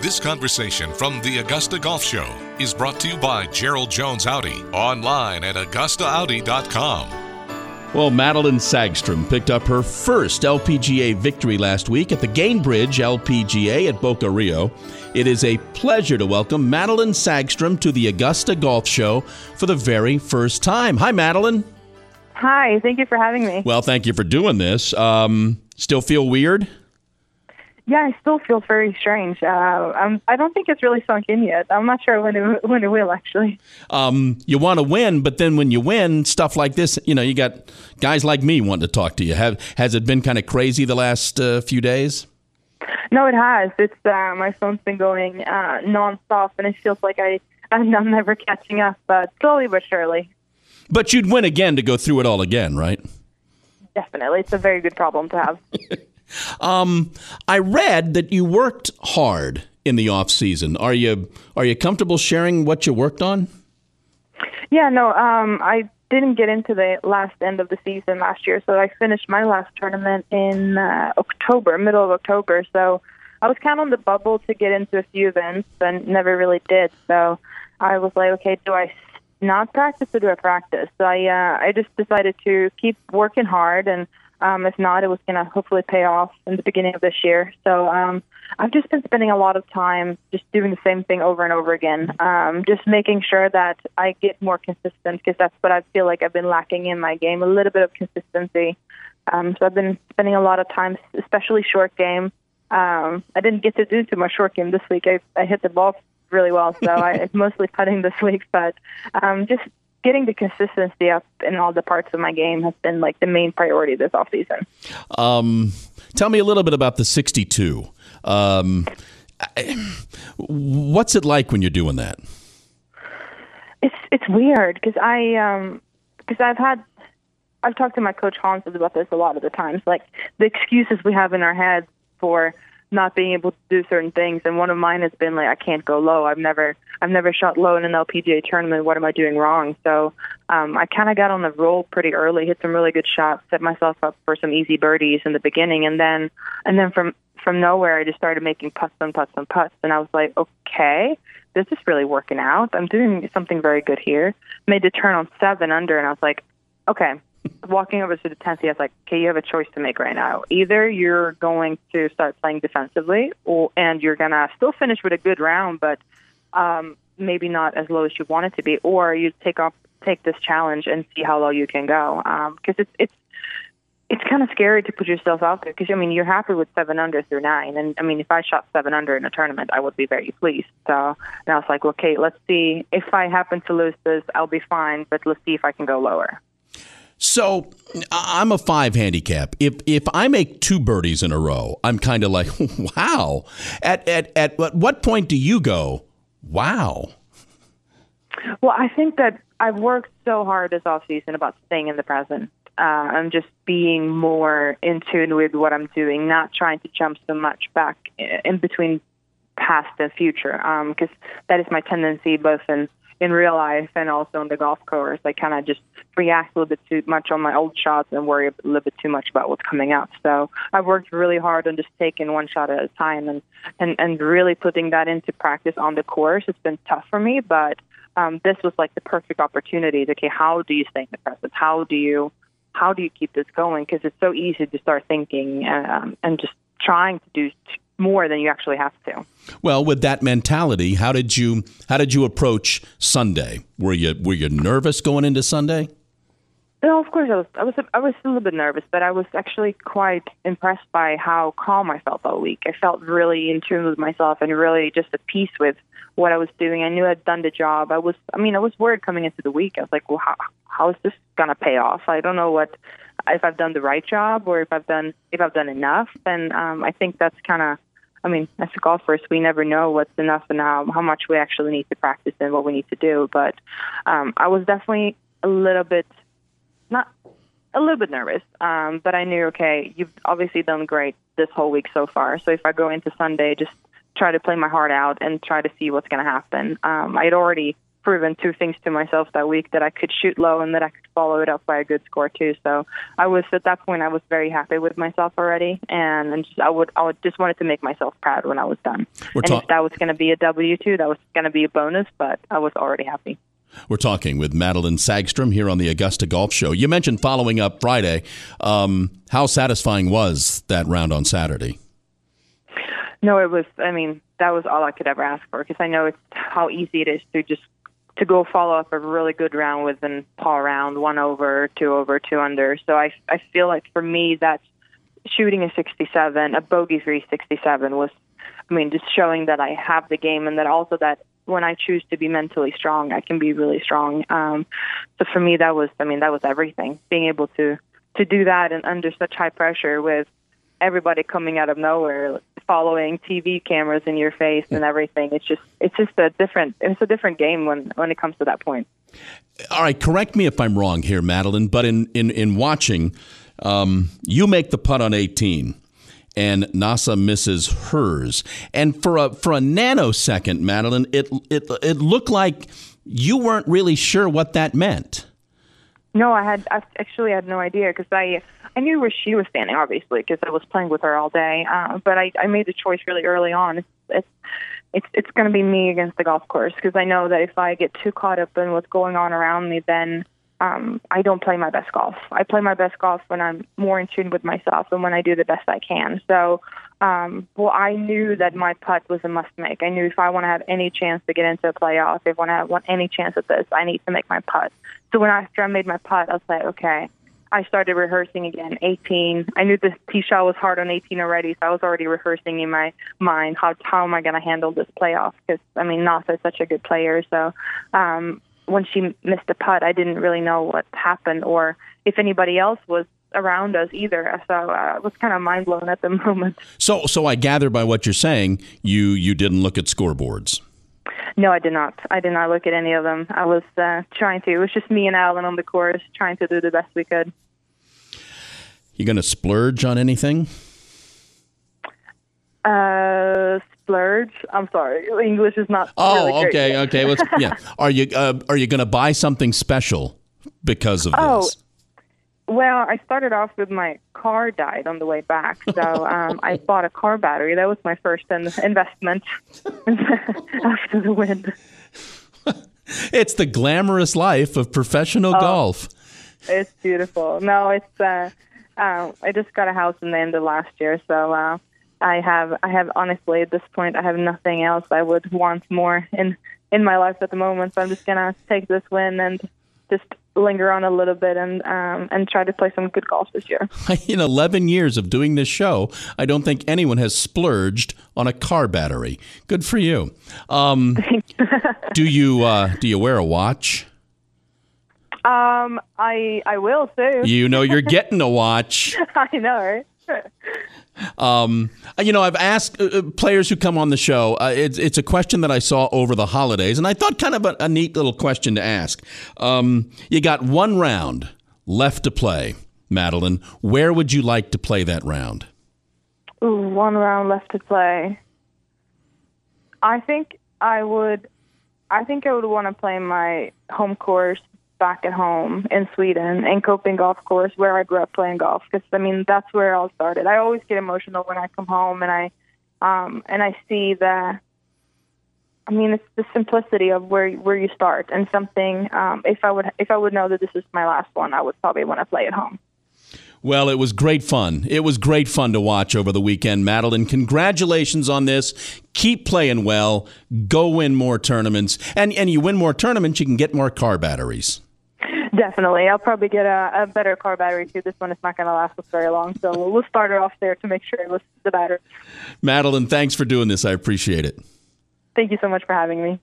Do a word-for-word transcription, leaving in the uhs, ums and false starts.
This conversation from the Augusta Golf Show is brought to you by Gerald Jones Audi, online at Augusta Audi dot com. Well, Madeline Sagstrom picked up her first L P G A victory last week at the Gainbridge L P G A at Boca Rio. It is a pleasure to welcome Madeline Sagstrom to the Augusta Golf Show for the very first time. Hi, Madeline. Hi. Thank you for having me. Well, thank you for doing this. Um, still feel weird? Yeah, I still feel very strange. Uh, I'm, I don't think it's really sunk in yet. I'm not sure when it, when it will, actually. Um, you want to win, but then when you win, stuff like this, you know, you got guys like me wanting to talk to you. Have, has it been kind of crazy the last uh, few days? No, it has. It's uh, my phone's been going uh, nonstop, and it feels like I, I'm never catching up, but slowly but surely. But you'd win again to go through it all again, right? Definitely. It's a very good problem to have. Um, I read that you worked hard in the off season. Are you are you comfortable sharing what you worked on? Yeah, no, um, I didn't get into the last end of the season last year, so I finished my last tournament in uh, October, middle of October. So I was kind of on the bubble to get into a few events, and never really did. So I was like, okay, do I not practice or do I practice? So I uh, I just decided to keep working hard and. Um, if not, it was going to hopefully pay off in the beginning of this year. So um, I've just been spending a lot of time just doing the same thing over and over again, um, just making sure that I get more consistent, because that's what I feel like I've been lacking in my game, a little bit of consistency. Um, so I've been spending a lot of time, especially short game. Um, I didn't get to do too much short game this week. I, I hit the ball really well, so I'm mostly putting this week, but um, just getting the consistency up in all the parts of my game has been like the main priority this offseason. Um, tell me a little bit about the sixty-two. Um, I, what's it like when you're doing that? It's it's weird because I um, because I've had I've talked to my coach Hans about this a lot of the times. Like the excuses we have in our heads for not being able to do certain things, and one of mine has been like, I can't go low. I've never, I've never shot low in an L P G A tournament. What am I doing wrong? So um, I kind of got on the roll pretty early, hit some really good shots, set myself up for some easy birdies in the beginning, and then, and then from from nowhere, I just started making putts and putts and putts, and I was like, okay, this is really working out. I'm doing something very good here. Made the turn on seven under, and I was like, okay. Walking over to the tenth, he was like, okay, you have a choice to make right now. Either you're going to start playing defensively, or and you're going to still finish with a good round, but um, maybe not as low as you want it to be, or you take off, take this challenge and see how low you can go. Because um, it's it's it's kind of scary to put yourself out there, because, I mean, you're happy with seven under through nine. And, I mean, if I shot seven under in a tournament, I would be very pleased. So, and I was like, okay, let's see. If I happen to lose this, I'll be fine, but let's see if I can go lower. So I'm a five handicap. If if I make two birdies in a row, I'm kind of like, wow. At at at what point do you go, wow? Well, I think that I've worked so hard this offseason about staying in the present. Uh, I'm just being more in tune with what I'm doing, not trying to jump so much back in between past and future, because um, that is my tendency both in in real life and also on the golf course. I kind of just react a little bit too much on my old shots and worry a little bit too much about what's coming up. So I've worked really hard on just taking one shot at a time and, and, and really putting that into practice on the course. It's been tough for me, but um, this was like the perfect opportunity. To, okay, how do you stay in the present? How do you, how do you keep this going? Because it's so easy to start thinking um, and just trying to do t- more than you actually have to. Well, with that mentality, how did you how did you approach Sunday? Were you were you nervous going into Sunday? No, of course I was. I was I was a little bit nervous, but I was actually quite impressed by how calm I felt all week. I felt really in tune with myself and really just at peace with what I was doing. I knew I'd done the job. I was I mean I was worried coming into the week. I was like, well, how how is this gonna pay off? I don't know what if I've done the right job or if I've done if I've done enough. And um, I think that's kind of. I mean, as a golfer, we never know what's enough and how, how much we actually need to practice and what we need to do. But um, I was definitely a little bit, not a little bit nervous, um, but I knew, okay, you've obviously done great this whole week so far. So if I go into Sunday, just try to play my heart out and try to see what's going to happen. Um, I'd already proven two things to myself that week, that I could shoot low and that I could follow it up by a good score too. So I was, at that point, I was very happy with myself already, and, and just, I would I would just wanted to make myself proud when I was done. We're and ta- if that was going to be a W two, that was going to be a bonus, but I was already happy. We're talking with Madeline Sagstrom here on the Augusta Golf Show. You mentioned following up Friday. Um, how satisfying was that round on Saturday? No, it was, I mean, that was all I could ever ask for, because I know it's how easy it is to just to go follow up a really good round with an par round, one over, two over, two under. So I, I feel like for me, that's shooting a sixty-seven, a bogey-free sixty-seven was, I mean, just showing that I have the game, and that also that when I choose to be mentally strong, I can be really strong. Um, so for me, that was, I mean, that was everything. Being able to, to do that and under such high pressure with everybody coming out of nowhere, following T V cameras in your face and everything. It's just, it's just a different, it's a different game when, when it comes to that point. All right. Correct me if I'm wrong here, Madeline, but in, in, in watching, um, you make the putt on eighteen and Nasa misses hers. And for a, for a nanosecond, Madeline, it, it, it looked like you weren't really sure what that meant. No, I had, I actually had no idea, because I, I knew where she was standing, obviously, because I was playing with her all day. Uh, but I, I made the choice really early on. It's it's it's, it's going to be me against the golf course, because I know that if I get too caught up in what's going on around me, then um, I don't play my best golf. I play my best golf when I'm more in tune with myself and when I do the best I can. So, um, well, I knew that my putt was a must-make. I knew if I want to have any chance to get into a playoff, if I want to have any chance at this, I need to make my putt. So when I, after I made my putt, I was like, okay. I started rehearsing again, eighteen. I knew the tee shot was hard on eighteen already, so I was already rehearsing in my mind, how how am I going to handle this playoff? Because, I mean, Nasa is such a good player. So um, when she missed the putt, I didn't really know what happened or if anybody else was around us either. So uh, I was kind of mind-blown at the moment. So so I gather by what you're saying, you, you didn't look at scoreboards. No, I did not. I did not look at any of them. I was uh, trying to. It was just me and Alan on the course trying to do the best we could. You going to splurge on anything? Uh, splurge? I'm sorry. English is not Oh, really okay, great. okay. Let's, yeah. Are you uh, are you going to buy something special because of oh, this? Well, I started off with my car died on the way back, so um, I bought a car battery. That was my first in- investment after the win. It's the glamorous life of professional oh, golf. It's beautiful. No, it's. Uh, uh, I just got a house in the end of last year, so uh, I have. I have honestly at this point, I have nothing else I would want more in in my life at the moment. So I'm just gonna take this win and just linger on a little bit and um, and try to play some good golf this year. In eleven years of doing this show, I don't think anyone has splurged on a car battery. Good for you. Um, do you uh, do you wear a watch? Um, I I will soon. You know you're getting a watch. I know, right? Um, you know, I've asked uh, players who come on the show, uh, it's, it's a question that I saw over the holidays, and I thought kind of a, a neat little question to ask. Um, you got one round left to play, Madeline. Where would you like to play that round? Ooh, one round left to play. I think I would, I think I would want to play my home course back at home in Sweden, in Coping Golf Course, where I grew up playing golf. Because I mean, that's where it all started. I always get emotional when I come home, and I um, and I see the. I mean, it's the simplicity of where where you start, and something. Um, if I would, if I would know that this is my last one, I would probably want to play at home. Well, it was great fun. It was great fun to watch over the weekend, Madeline. Congratulations on this. Keep playing well. Go win more tournaments, and and you win more tournaments, you can get more car batteries. Definitely. I'll probably get a, a better car battery, too. This one is not going to last us very long, so we'll start it off there to make sure it was the battery. Madeline, thanks for doing this. I appreciate it. Thank you so much for having me.